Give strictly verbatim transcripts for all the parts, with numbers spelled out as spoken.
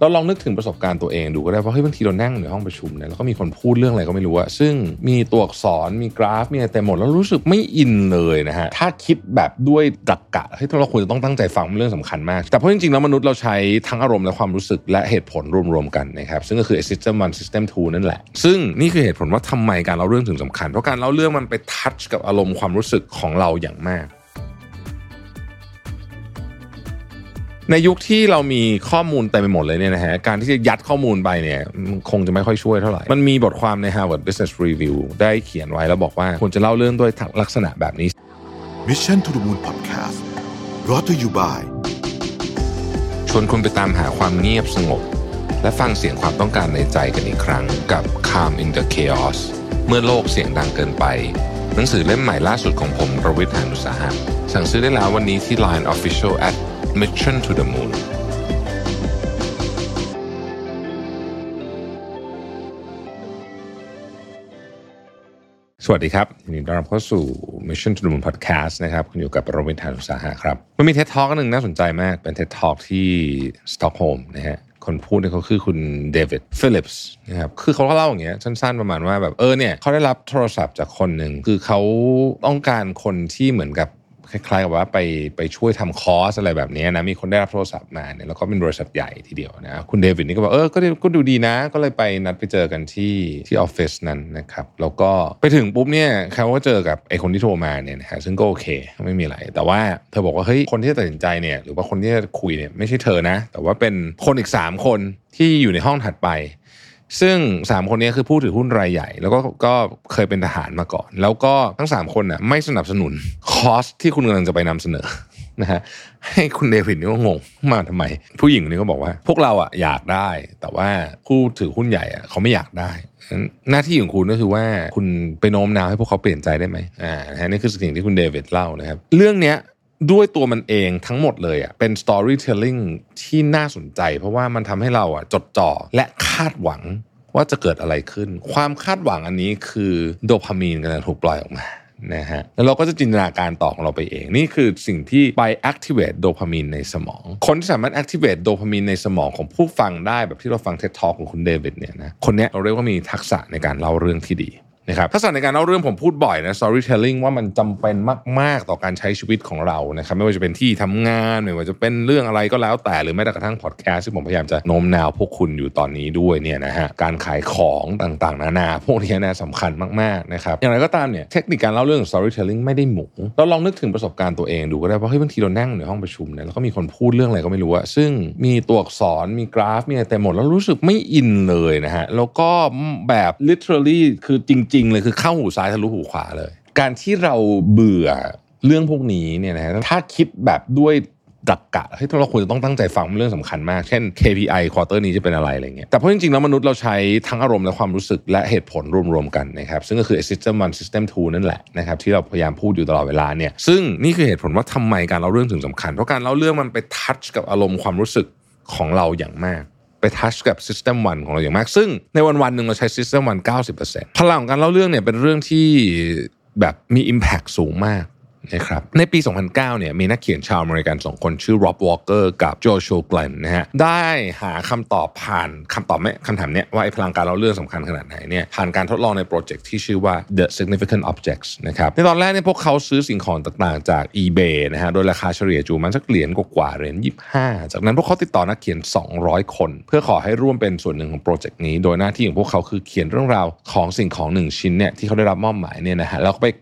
เราลองนึกถึงประสบการณ์ตัวเองดูก็ได้เพราะเฮ้ยบางทีเรานั่งในห้องประชุมเนี่ยแล้วก็มีคนพูดเรื่องอะไรก็ไม่รู้อะซึ่งมีตัวอักษรมีกราฟมีอะไรเต็มหมดแล้วรู้สึกไม่อินเลยนะฮะถ้าคิดแบบด้วยตรรกะให้เราควรจะต้องตั้งใจฟังเรื่องสำคัญมากแต่เพราะจริงๆแล้วมนุษย์เราใช้ทั้งอารมณ์และความรู้สึกและเหตุผลรวมๆกันนะครับซึ่งก็คือ ซิสเต็ม วัน ซิสเต็ม ทู นั่นแหละซึ่งนี่คือเหตุผลว่าทำไมการเล่าเรื่องถึงสำคัญเพราะการเล่าเรื่องมันไปทัชกับอารมณ์ความรู้สึกของเราอย่างมากในยุคที่เรามีข้อมูลเต็มไปหมดเลยเนี่ยนะฮะการที่จะยัดข้อมูลไปเนี่ยคงจะไม่ค่อยช่วยเท่าไหร่มันมีบทความใน Harvard Business Review ได้เขียนไว้แล้วบอกว่าควรจะเล่าเรื่องด้วยลักษณะแบบนี้ Mission to the Moon Podcast brought to you by ชวนคุณไปตามหาความเงียบสงบและฟังเสียงความต้องการในใจกันอีกครั้งกับ Calm in the Chaos เมื่อโลกเสียงดังเกินไปหนังสือเล่มใหม่ล่าสุดของผมรวิทย์ หาญอุตสาหะสั่งซื้อได้แล้ววันนี้ที่ ไลน์ Official at Mission to the Moon สวัสดีครับยินดีต้อนรับเข้าสู่ Mission to the Moon Podcast นะครับคุณอยู่กับโรบิน หาญอุตสาหะครับมันมี TED Talk นึงน่าสนใจมากเป็น TED Talk ที่สต็อกโฮล์มนะฮะคนพูดเนี่ยเขาคือคุณเดวิดฟิลิปส์นะครับคือเขาเล่าอย่างเงี้ยสั้นๆประมาณว่าแบบเออเนี่ยเขาได้รับโทรศัพท์จากคนหนึ่งคือเขาต้องการคนที่เหมือนกับคล้ายๆกับว่าไปไปช่วยทำคอร์สอะไรแบบนี้นะมีคนได้รับโทรศัพท์มาเนี่ยแล้วก็เป็นบริษัทใหญ่ทีเดียวนะคุณเดวิดนี่ก็บอกเออก็ก็ดูดีนะก็เลยไปนัดไปเจอกันที่ที่ออฟฟิศนั้นนะครับแล้วก็ไปถึงปุ๊บเนี่ยเขาก็เจอกับไอ้คนที่โทรมาเนี่ยนะฮะซึ่งก็โอเคไม่มีอะไรแต่ว่าเธอบอกว่าเฮ้ยคนที่ตัดสินใจเนี่ยหรือว่าคนที่คุยเนี่ยไม่ใช่เธอนะแต่ว่าเป็นคนอีกสามคนที่อยู่ในห้องถัดไปซึ่งสามคนนี้คือผู้ถือหุ้นรายใหญ่แล้วก็ก็เคยเป็นทหารมาก่อนแล้วก็ทั้งสามคนน่ะไม่สนับสนุนคอสที่คุณกำลังจะไปนำเสนอนะฮะให้คุณเดวิดนี่ก็งงมาทำไมผู้หญิงคนนี้ก็บอกว่าพวกเราอ่ะอยากได้แต่ว่าผู้ถือหุ้นใหญ่อ่ะเขาไม่อยากได้หน้าที่ของคุณก็คือว่าคุณไปโน้มน้าวให้พวกเขาเปลี่ยนใจได้ไหมอ่านะฮะนี่คือสิ่งที่คุณเดวิดเล่านะครับเรื่องเนี้ยด้วยตัวมันเองทั้งหมดเลยอ่ะเป็น storytelling ที่น่าสนใจเพราะว่ามันทำให้เราอ่ะจดจ่อและคาดหวังว่าจะเกิดอะไรขึ้นความคาดหวังอันนี้คือโดพามีนกำลังถูกปล่อยออกมานะฮะแล้วเราก็จะจินตนาการต่อของเราไปเองนี่คือสิ่งที่ไป activate โดพามีนในสมองคนที่สามารถ activate โดพามีนในสมองของผู้ฟังได้แบบที่เราฟัง TED Talk ของคุณเดวิดเนี่ยนะคนเนี้ยเราเรียกว่ามีทักษะในการเล่าเรื่องที่ดีนะครับทักษะในการเล่าเรื่องผมพูดบ่อยนะ storytelling ว่ามันจำเป็นมากๆต่อการใช้ชีวิตของเรานะครับไม่ว่าจะเป็นที่ทำงานไม่ว่าจะเป็นเรื่องอะไรก็แล้วแต่หรือแม้แต่กระทั่ง podcast ที่ผมพยายามจะโน้มน้าวพวกคุณอยู่ตอนนี้ด้วยเนี่ยนะฮะการขายของต่างๆนานาพวกนี้นะสำคัญมากๆนะครับอย่างไรก็ตามเนี่ยเทคนิคการเล่าเรื่อง storytelling ไม่ได้หมูเราลองนึกถึงประสบการณ์ตัวเองดูก็ได้เพราะเฮ้ยบางทีเรานั่งในห้องประชุมเนี่ยแล้วก็มีคนพูดเรื่องอะไรก็ไม่รู้อะซึ่งมีตัวอักษรมีกราฟมีอะไรเต็มหมดแล้วรู้สึกไม่อินเลยนะฮะแล้วก็แบบ literally คือจริงจริงเลยคือเข้าหูซ้ายทะลุหูขวาเลยการที่เราเบื่อเรื่องพวกนี้เนี่ยนะถ้าคิดแบบด้วยตรรกะให้เราควรจะต้องตั้งใจฟังเรื่องสำคัญมากเช่น เค พี ไอ ควอเตอร์นี้จะเป็นอะไรอะไรเงี้ยแต่เพราะจริงๆแล้วมนุษย์เราใช้ทั้งอารมณ์และความรู้สึกและเหตุผลรวมๆกันนะครับซึ่งก็คือ ซิสเต็ม วัน ซิสเต็ม ทู นั่นแหละนะครับที่เราพยายามพูดอยู่ตลอดเวลาเนี่ยซึ่งนี่คือเหตุผลว่าทำไมการเล่าเรื่องถึงสำคัญเพราะการเล่าเรื่องมันไปทัชกับอารมณ์ความรู้สึกของเราอย่างมากไปทัชกับ ซิสเต็ม วัน ของเราอย่างมากซึ่งในวันๆหนึ่งเราใช้ ซิสเต็ม วัน เก้าสิบเปอร์เซ็นต์ พลังของการเล่าเรื่องเนี่ยเป็นเรื่องที่แบบมี impact สูงมากนะครับในปีสองพันเก้าเนี่ยมีนักเขียนชาวอเมริกันสองคนชื่อ Rob Walker กับ Josh Glenn นะฮะได้หาคำตอบผ่านคำตอบแม่คำถามเนี้ยว่าไอ้พลังการเล่าเรื่องสำคัญขนาดไหนเนี่ยผ่านการทดลองในโปรเจกต์ที่ชื่อว่า The Significant Objects นะครับในตอนแรกเนี่ยพวกเขาซื้อสิ่งของต่างๆจาก eBay นะฮะโดยราคาเฉลี่ยจูมันสักเหรียญกว่าๆเหรียญยี่สิบห้าจากนั้นพวกเขาติดต่อนักเขียนสองร้อยคนเพื่อขอให้ร่วมเป็นส่วนหนึ่งของโปรเจกต์นี้โดยหน้าที่ของพวกเขาคือเขียนเรื่องราวของสิ่งของหนึ่งชิ้นเนี่ยที่เขาได้รับมอบหมายเนี่ยนะฮะแล้วก็ไป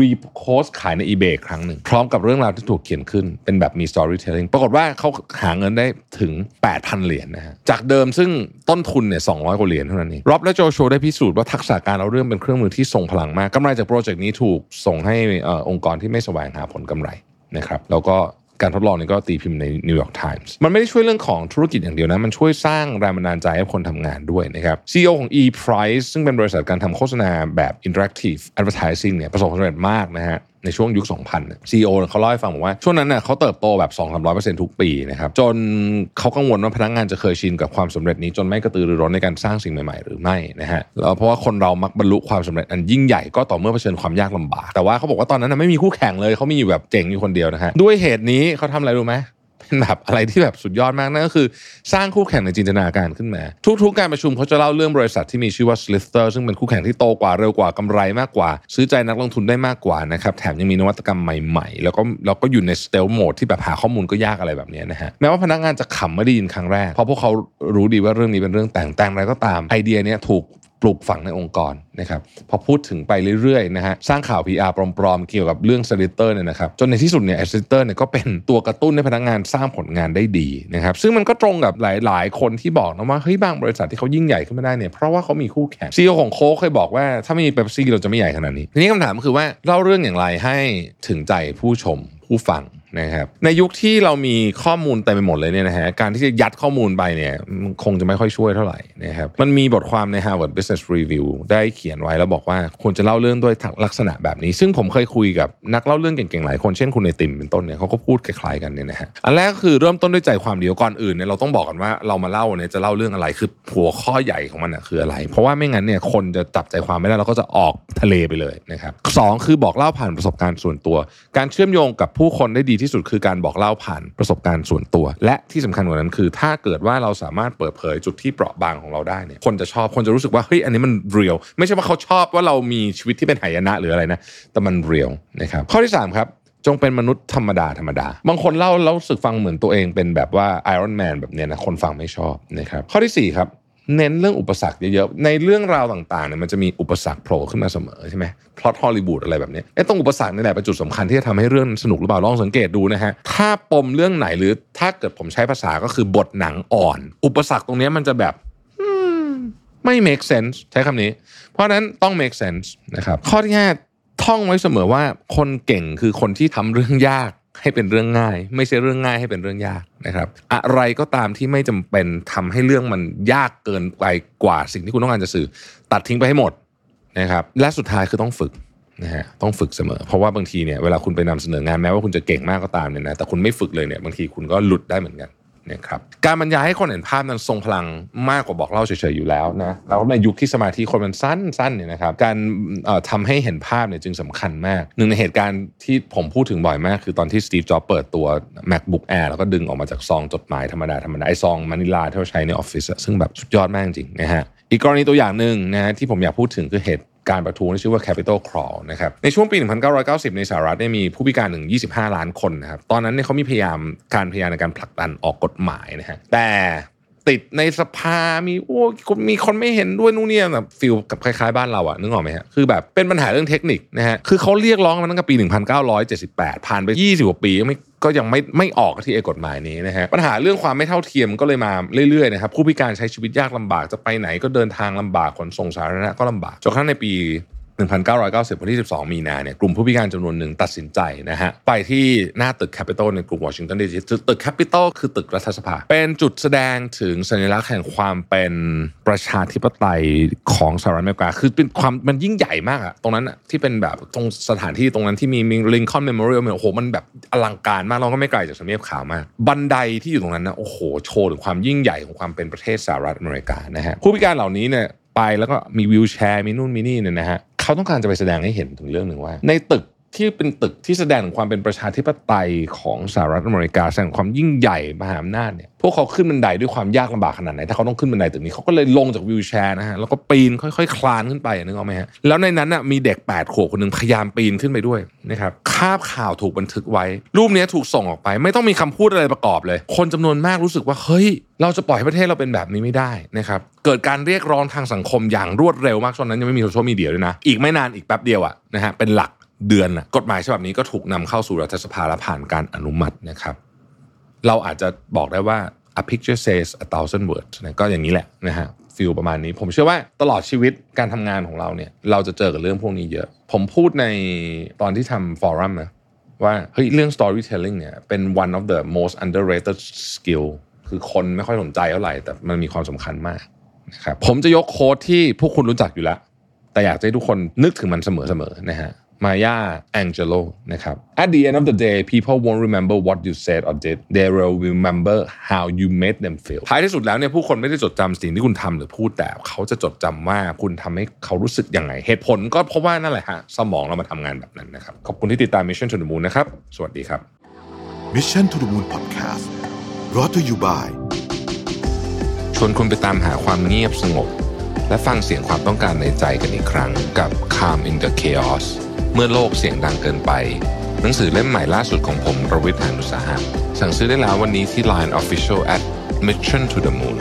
รีโพสต์ขายใน eBay ครั้งหนึ่งพร้อมกับเรื่องราวที่ถูกเขียนขึ้นเป็นแบบมี storytelling ปรากฏว่าเขาหาเงินได้ถึง แปดพัน เหรียญ นะฮะจากเดิมซึ่งต้นทุนเนี่ยสองร้อยกว่าเหรียญเท่านั้นเองร็อบและโจโชได้พิสูจน์ว่าทักษะการเอาเรื่องเป็นเครื่องมือที่ทรงพลังมากกำไรจากโปรเจกต์นี้ถูกส่งให้เอ่อองค์กรที่ไม่แสวงหาผลกำไรนะครับแล้วก็การทดลองนี้ก็ตีพิมพ์ใน New York Times มันไม่ได้ช่วยเรื่องของธุรกิจอย่างเดียวนะมันช่วยสร้างแรงบันดาลใจให้คนทำงานด้วยนะครับ ซี อี โอ ของ E Price ซึ่งเป็นบริษัทการทำโฆษณาแบบ Interactive Advertising เนี่ยประสบความสำเร็จมากนะฮะในช่วงยุค สองพัน ซี อี โอ เขาเล่าให้ฟังบอกว่าช่วงนั้นน่ะเขาเติบโตแบบ สองถึงสามร้อยเปอร์เซ็นต์ ทุกปีนะครับจนเขากังวลว่าพนักงานจะเคยชินกับความสำเร็จนี้จนไม่กระตือรือร้นในการสร้างสิ่งใหม่ๆหรือไม่นะฮะแล้วเพราะว่าคนเรามักบรรลุความสำเร็จอันยิ่งใหญ่ก็ต่อเมื่อเผชิญความยากลำบากแต่ว่าเขาบอกว่าตอนนั้นน่ะไม่มีคู่แข่งเลยเขามีอยู่แบบเจ๋งอยู่คนเดียวนะฮะด้วยเหตุนี้เขาทำอะไรรู้ไหมพ เป็นแบบอะไรที่แบบสุดยอดมากนั่นก็คือสร้างคู่แข่งในจินตนาการขึ้นมาทุกๆการประชุมเขาจะเล่าเรื่องบริษัทที่มีชื่อว่า Slithers ซึ่งเป็นคู่แข่งที่โตกว่าเร็วกว่ากำไรมากกว่าซื้อใจนักลงทุนได้มากกว่านะครับแถมยังมีนวัตกรรมใหม่ๆแล้วก็เราก็อยู่ใน stealth mode ที่แบบหาข้อมูลก็ยากอะไรแบบนี้นะฮะแม้ว่าพนักงานจะขำไม่ได้ยินครั้งแรกเพราะพวกเขารู้ดีว่าเรื่องนี้เป็นเรื่องแต่งแต่งอะไรก็ตามไอเดียนี้ถูกปลูกฝังในองค์กรนะครับพอพูดถึงไปเรื่อยๆนะฮะสร้างข่าว พี อาร์ ปลอมๆเกี่ยวกับเรื่อง Slithers เนี่ยนะครับจนในที่สุดเนี่ย Slithers เนี่ยก็เป็นตัวกระตุ้นให้พนักงานสร้างผลงานได้ดีนะครับซึ่งมันก็ตรงกับหลายๆคนที่บอกนะว่าเฮ้ยบางบริษัทที่เขายิ่งใหญ่ขึ้นมาได้เนี่ยเพราะว่าเขามีคู่แข่ง ซี อี โอ ของโค้กเคยบอกว่าถ้าไม่มีเป๊ปซี่เราจะไม่ใหญ่ขนาดนี้ทีนี้คำถามก็คือว่าเล่าเรื่องอย่างไรให้ถึงใจผู้ชมผู้ฟังนะครับในยุคที่เรามีข้อมูลเต็มไปหมดเลยเนี่ยนะฮะการที่จะยัดข้อมูลไปเนี่ยคงจะไม่ค่อยช่วยเท่าไหร่นะครับมันมีบทความใน Harvard Business Review ได้เขียนไว้แล้วบอกว่าควรจะเล่าเรื่องด้วยลักษณะแบบนี้ซึ่งผมเคยคุยกับนักเล่าเรื่องเก่งๆหลายคนเช่นคุณไอติมเป็นต้นเนี่ยเขาก็พูดคล้ายๆกันเนี่ยนะฮะอันแรกคือเริ่มต้นด้วยใจความเดียวก่อนอื่นเนี่ยเราต้องบอกกันว่าเรามาเล่าเนี่ยจะเล่าเรื่องอะไรคือหัวข้อใหญ่ของมันนะคืออะไรเพราะว่าไม่งั้นเนี่ยคนจะจับใจความไม่ได้แล้วก็จะออกทะเลไปเลยนะครับสองคือบอกเล่าผ่านประสบการณ์ส่วนตัวการเชื่อมโยงกับผู้คนได้ดีที่สุดคือการบอกเล่าผ่านประสบการณ์ส่วนตัวและที่สำคัญกว่านั้นคือถ้าเกิดว่าเราสามารถเปิดเผยจุดที่เปราะบางของเราได้เนี่ยคนจะชอบคนจะรู้สึกว่าเฮ้ยอันนี้มันเรียลไม่ใช่ว่าเขาชอบว่าเรามีชีวิตที่เป็นหายนะหรืออะไรนะแต่มันเรียลนะครับข้อที่สามครับจงเป็นมนุษย์ธรรมดาธรรมดาบางคนเล่าแล้วรู้สึกฟังเหมือนตัวเองเป็นแบบว่าไอรอนแมนแบบเนี้ยนะคนฟังไม่ชอบนะครับข้อที่สี่ครับเน้นเรื่องอุปสรรคเยอะๆในเรื่องราวต่างๆเนี่ยมันจะมีอุปสรรคโผล่ขึ้นมาเสมอใช่ไหมพล็อตฮอลลีวูดอะไรแบบนี้ไอ้ตรงอุปสรรคนี่แหละเป็นจุดสำคัญที่จะทำให้เรื่องสนุกหรือเปล่าลองสังเกตดูนะฮะถ้าปมเรื่องไหนหรือถ้าเกิดผมใช้ภาษาก็คือบทหนังอ่อนอุปสรรคตรงนี้มันจะแบบไม่ make sense ใช้คำนี้เพราะนั้นต้อง make sense นะครับข้อที่ห้าท่องไว้เสมอว่าคนเก่งคือคนที่ทำเรื่องยากให้เป็นเรื่องง่ายไม่ใช่เรื่องง่ายให้เป็นเรื่องยากนะครับอะไรก็ตามที่ไม่จำเป็นทำให้เรื่องมันยากเกินไปกว่าสิ่งที่คุณต้องการจะสื่อตัดทิ้งไปให้หมดนะครับและสุดท้ายคือต้องฝึกนะฮะต้องฝึกเสมอเพราะว่าบางทีเนี่ยเวลาคุณไปนำเสนองานแม้ว่าคุณจะเก่งมากก็ตามเนี่ยนะแต่คุณไม่ฝึกเลยเนี่ยบางทีคุณก็หลุดได้เหมือนกันนะครับการบรรยายให้คนเห็นภาพนั้นทรงพลังมากกว่าบอกเล่าเฉยๆอยู่แล้วนะแล้วในยุคที่สมาธิคนมันสั้นๆเนี่ยนะครับการทำให้เห็นภาพเนี่ยจึงสำคัญมากหนึ่งในเหตุการณ์ที่ผมพูดถึงบ่อยมากคือตอนที่สตีฟจ็อบส์เปิดตัว MacBook Air แล้วก็ดึงออกมาจากซองจดหมายธรรมดาธรรมดาไอ้ซองมะนิลาที่เราใช้ในออฟฟิศซึ่งแบบสุดยอดมากจริงนะฮะอีกกรณีตัวอย่างนึงนะฮะที่ผมอยากพูดถึงคือเหตุการประท้วงที่ชื่อว่า Capital Crawl นะครับในช่วงปีหนึ่งพันเก้าร้อยเก้าสิบในสหรัฐเนี่ยมีผู้พิการถึงยี่สิบห้าล้านคนนะครับตอนนั้นเนี่ยเขามีพยายามการพยายามในการผลักดันออกกฎหมายนะฮะแต่ติดในสภามีโอ้มีคนไม่เห็นด้วยนู่นเนี่ยแบบฟีลกับคล้ายๆบ้านเราอะนึกออกไหมฮะคือแบบเป็นปัญหาเรื่องเทคนิคนะฮะคือเขาเรียกร้องมาตั้งแต่ปีหนึ่งพันเก้าร้อยเจ็ดสิบแปดผ่านไปยี่สิบกว่าปีไม่ก็ยังไม่ไม่ออกที่ไอ้กฎหมายนี้นะฮะปัญหาเรื่องความไม่เท่าเทียมก็เลยมาเรื่อยๆนะครับผู้พิการใช้ชีวิตยากลำบากจะไปไหนก็เดินทางลำบากขนส่งสาธารณะก็ลำบากจนกระทั่งในปีหนึ่งพันเก้าร้อยเก้าสิบวันที่สิบสองมีนาเนี่ยกลุ่มผู้พิการจำนวนหนึ่งตัดสินใจนะฮะไปที่หน้าตึกแคปิตอลในกรุงวอชิงตันดีซีตึกแคปิตอลคือตึกรัฐสภาเป็นจุดแสดงถึงสัญลักษณ์แห่งความเป็นประชาธิปไตยของสหรัฐอเมริกาคือเป็นความมันยิ่งใหญ่มากอะตรงนั้นอะที่เป็นแบบตรงสถานที่ตรงนั้นที่มีลิงคอล์นเมโมเรียลโอ้โหมันแบบอลังการมากเราก็ไม่ไกลจากสำเนียบขาวมากบันไดที่อยู่ตรงนั้นนะโอ้โหโชว์ถึงความยิ่งใหญ่ของความเป็นประเทศสหรัฐอเมริกานะฮะผู้พิการเหล่านี้เนี่ยไปแล้วก็มีวีลแชร์มีนู่นมีนี่เนี่ยนะฮะเขาต้องการจะไปแสดงให้เห็นถึงเรื่องหนึ่งว่าในตึกที่เป็นตึกที่แสดงถึงความเป็นประชาธิปไตยของสหรัฐอเมริกาแสดงความยิ่งใหญ่มหาอำนาจเนี่ยพวกเขาขึ้นบันไดด้วยความยากลำบากขนาดไหนถ้าเขาต้องขึ้นบันไดตึกนี้เขาก็เลยลงจากวีลแชร์นะฮะแล้วก็ปีนค่อยๆคลานขึ้นไปนึกออกไหมฮะแล้วในนั้นน่ะมีเด็กแปดขวบคนนึงพยายามปีนขึ้นไปด้วยนะครับภาพข่าวถูกบันทึกไว้รูปนี้ถูกส่งออกไปไม่ต้องมีคำพูดอะไรประกอบเลยคนจำนวนมากรู้สึกว่าเฮ้ยเราจะปล่อยให้ประเทศเราเป็นแบบนี้ไม่ได้นะครับเกิดการเรียกร้องทางสังคมอย่างรวดเร็วมากช่วงนั้นยังไม่มีโซเชียลมีเดียด้วยนะอีกไม่นานอีกแป๊บเดียวอะนะฮะเป็นหลักเดือนน่ะกฎหมายฉบับนี้ก็ถูกนำเข้าสู่รัฐสภาและผ่านการอนุมัตินะครับเราอาจจะบอกได้ว่า a picture says a thousand words นะก็อย่างนี้แหละนะฮะฟีลประมาณนี้ผมเชื่อว่าตลอดชีวิตการทำงานของเราเนี่ยเราจะเจอกับเรื่องพวกนี้เยอะผมพูดในตอนที่ทำฟอรัมนะว่าเฮ้ยเรื่อง storytelling เนี่ยเป็น one of the most underrated skillคือคนไม่ค่อยสนใจเท่าไหร่แต่มันมีความสำคัญมากนะครับผมจะยกโค้ดที่พวกคุณรู้จักอยู่แล้วแต่อยากให้ทุกคนนึกถึงมันเสมอๆนะฮะ Maya Angelou นะครับ At the end of the day people won't remember what you said or did they will remember how you made them feel ท้ายที่สุดแล้วเนี่ยผู้คนไม่ได้จดจำสิ่งที่คุณทำหรือพูดแต่เขาจะจดจำว่าคุณทำให้เขารู้สึกยังไงเหตุผลก็เพราะว่านั่นแหละฮะสมองเรามาทำงานแบบนั้นนะครับขอบคุณที่ติดตาม Mission to the Moon นะครับสวัสดีครับ Mission to the Moon Podcast brought to you by ชวนคุณไปตามหาความเงียบสงบและฟังเสียงความต้องการในใจกันอีกครั้งกับ Calm in the Chaos เมื่อโลกเสียงดังเกินไปหนังสือเล่มใหม่ล่าสุดของผมประวิทย์ หาญอุตสาหะสั่งซื้อได้แล้ววันนี้ที่ ไลน์ Official at Mission to the Moon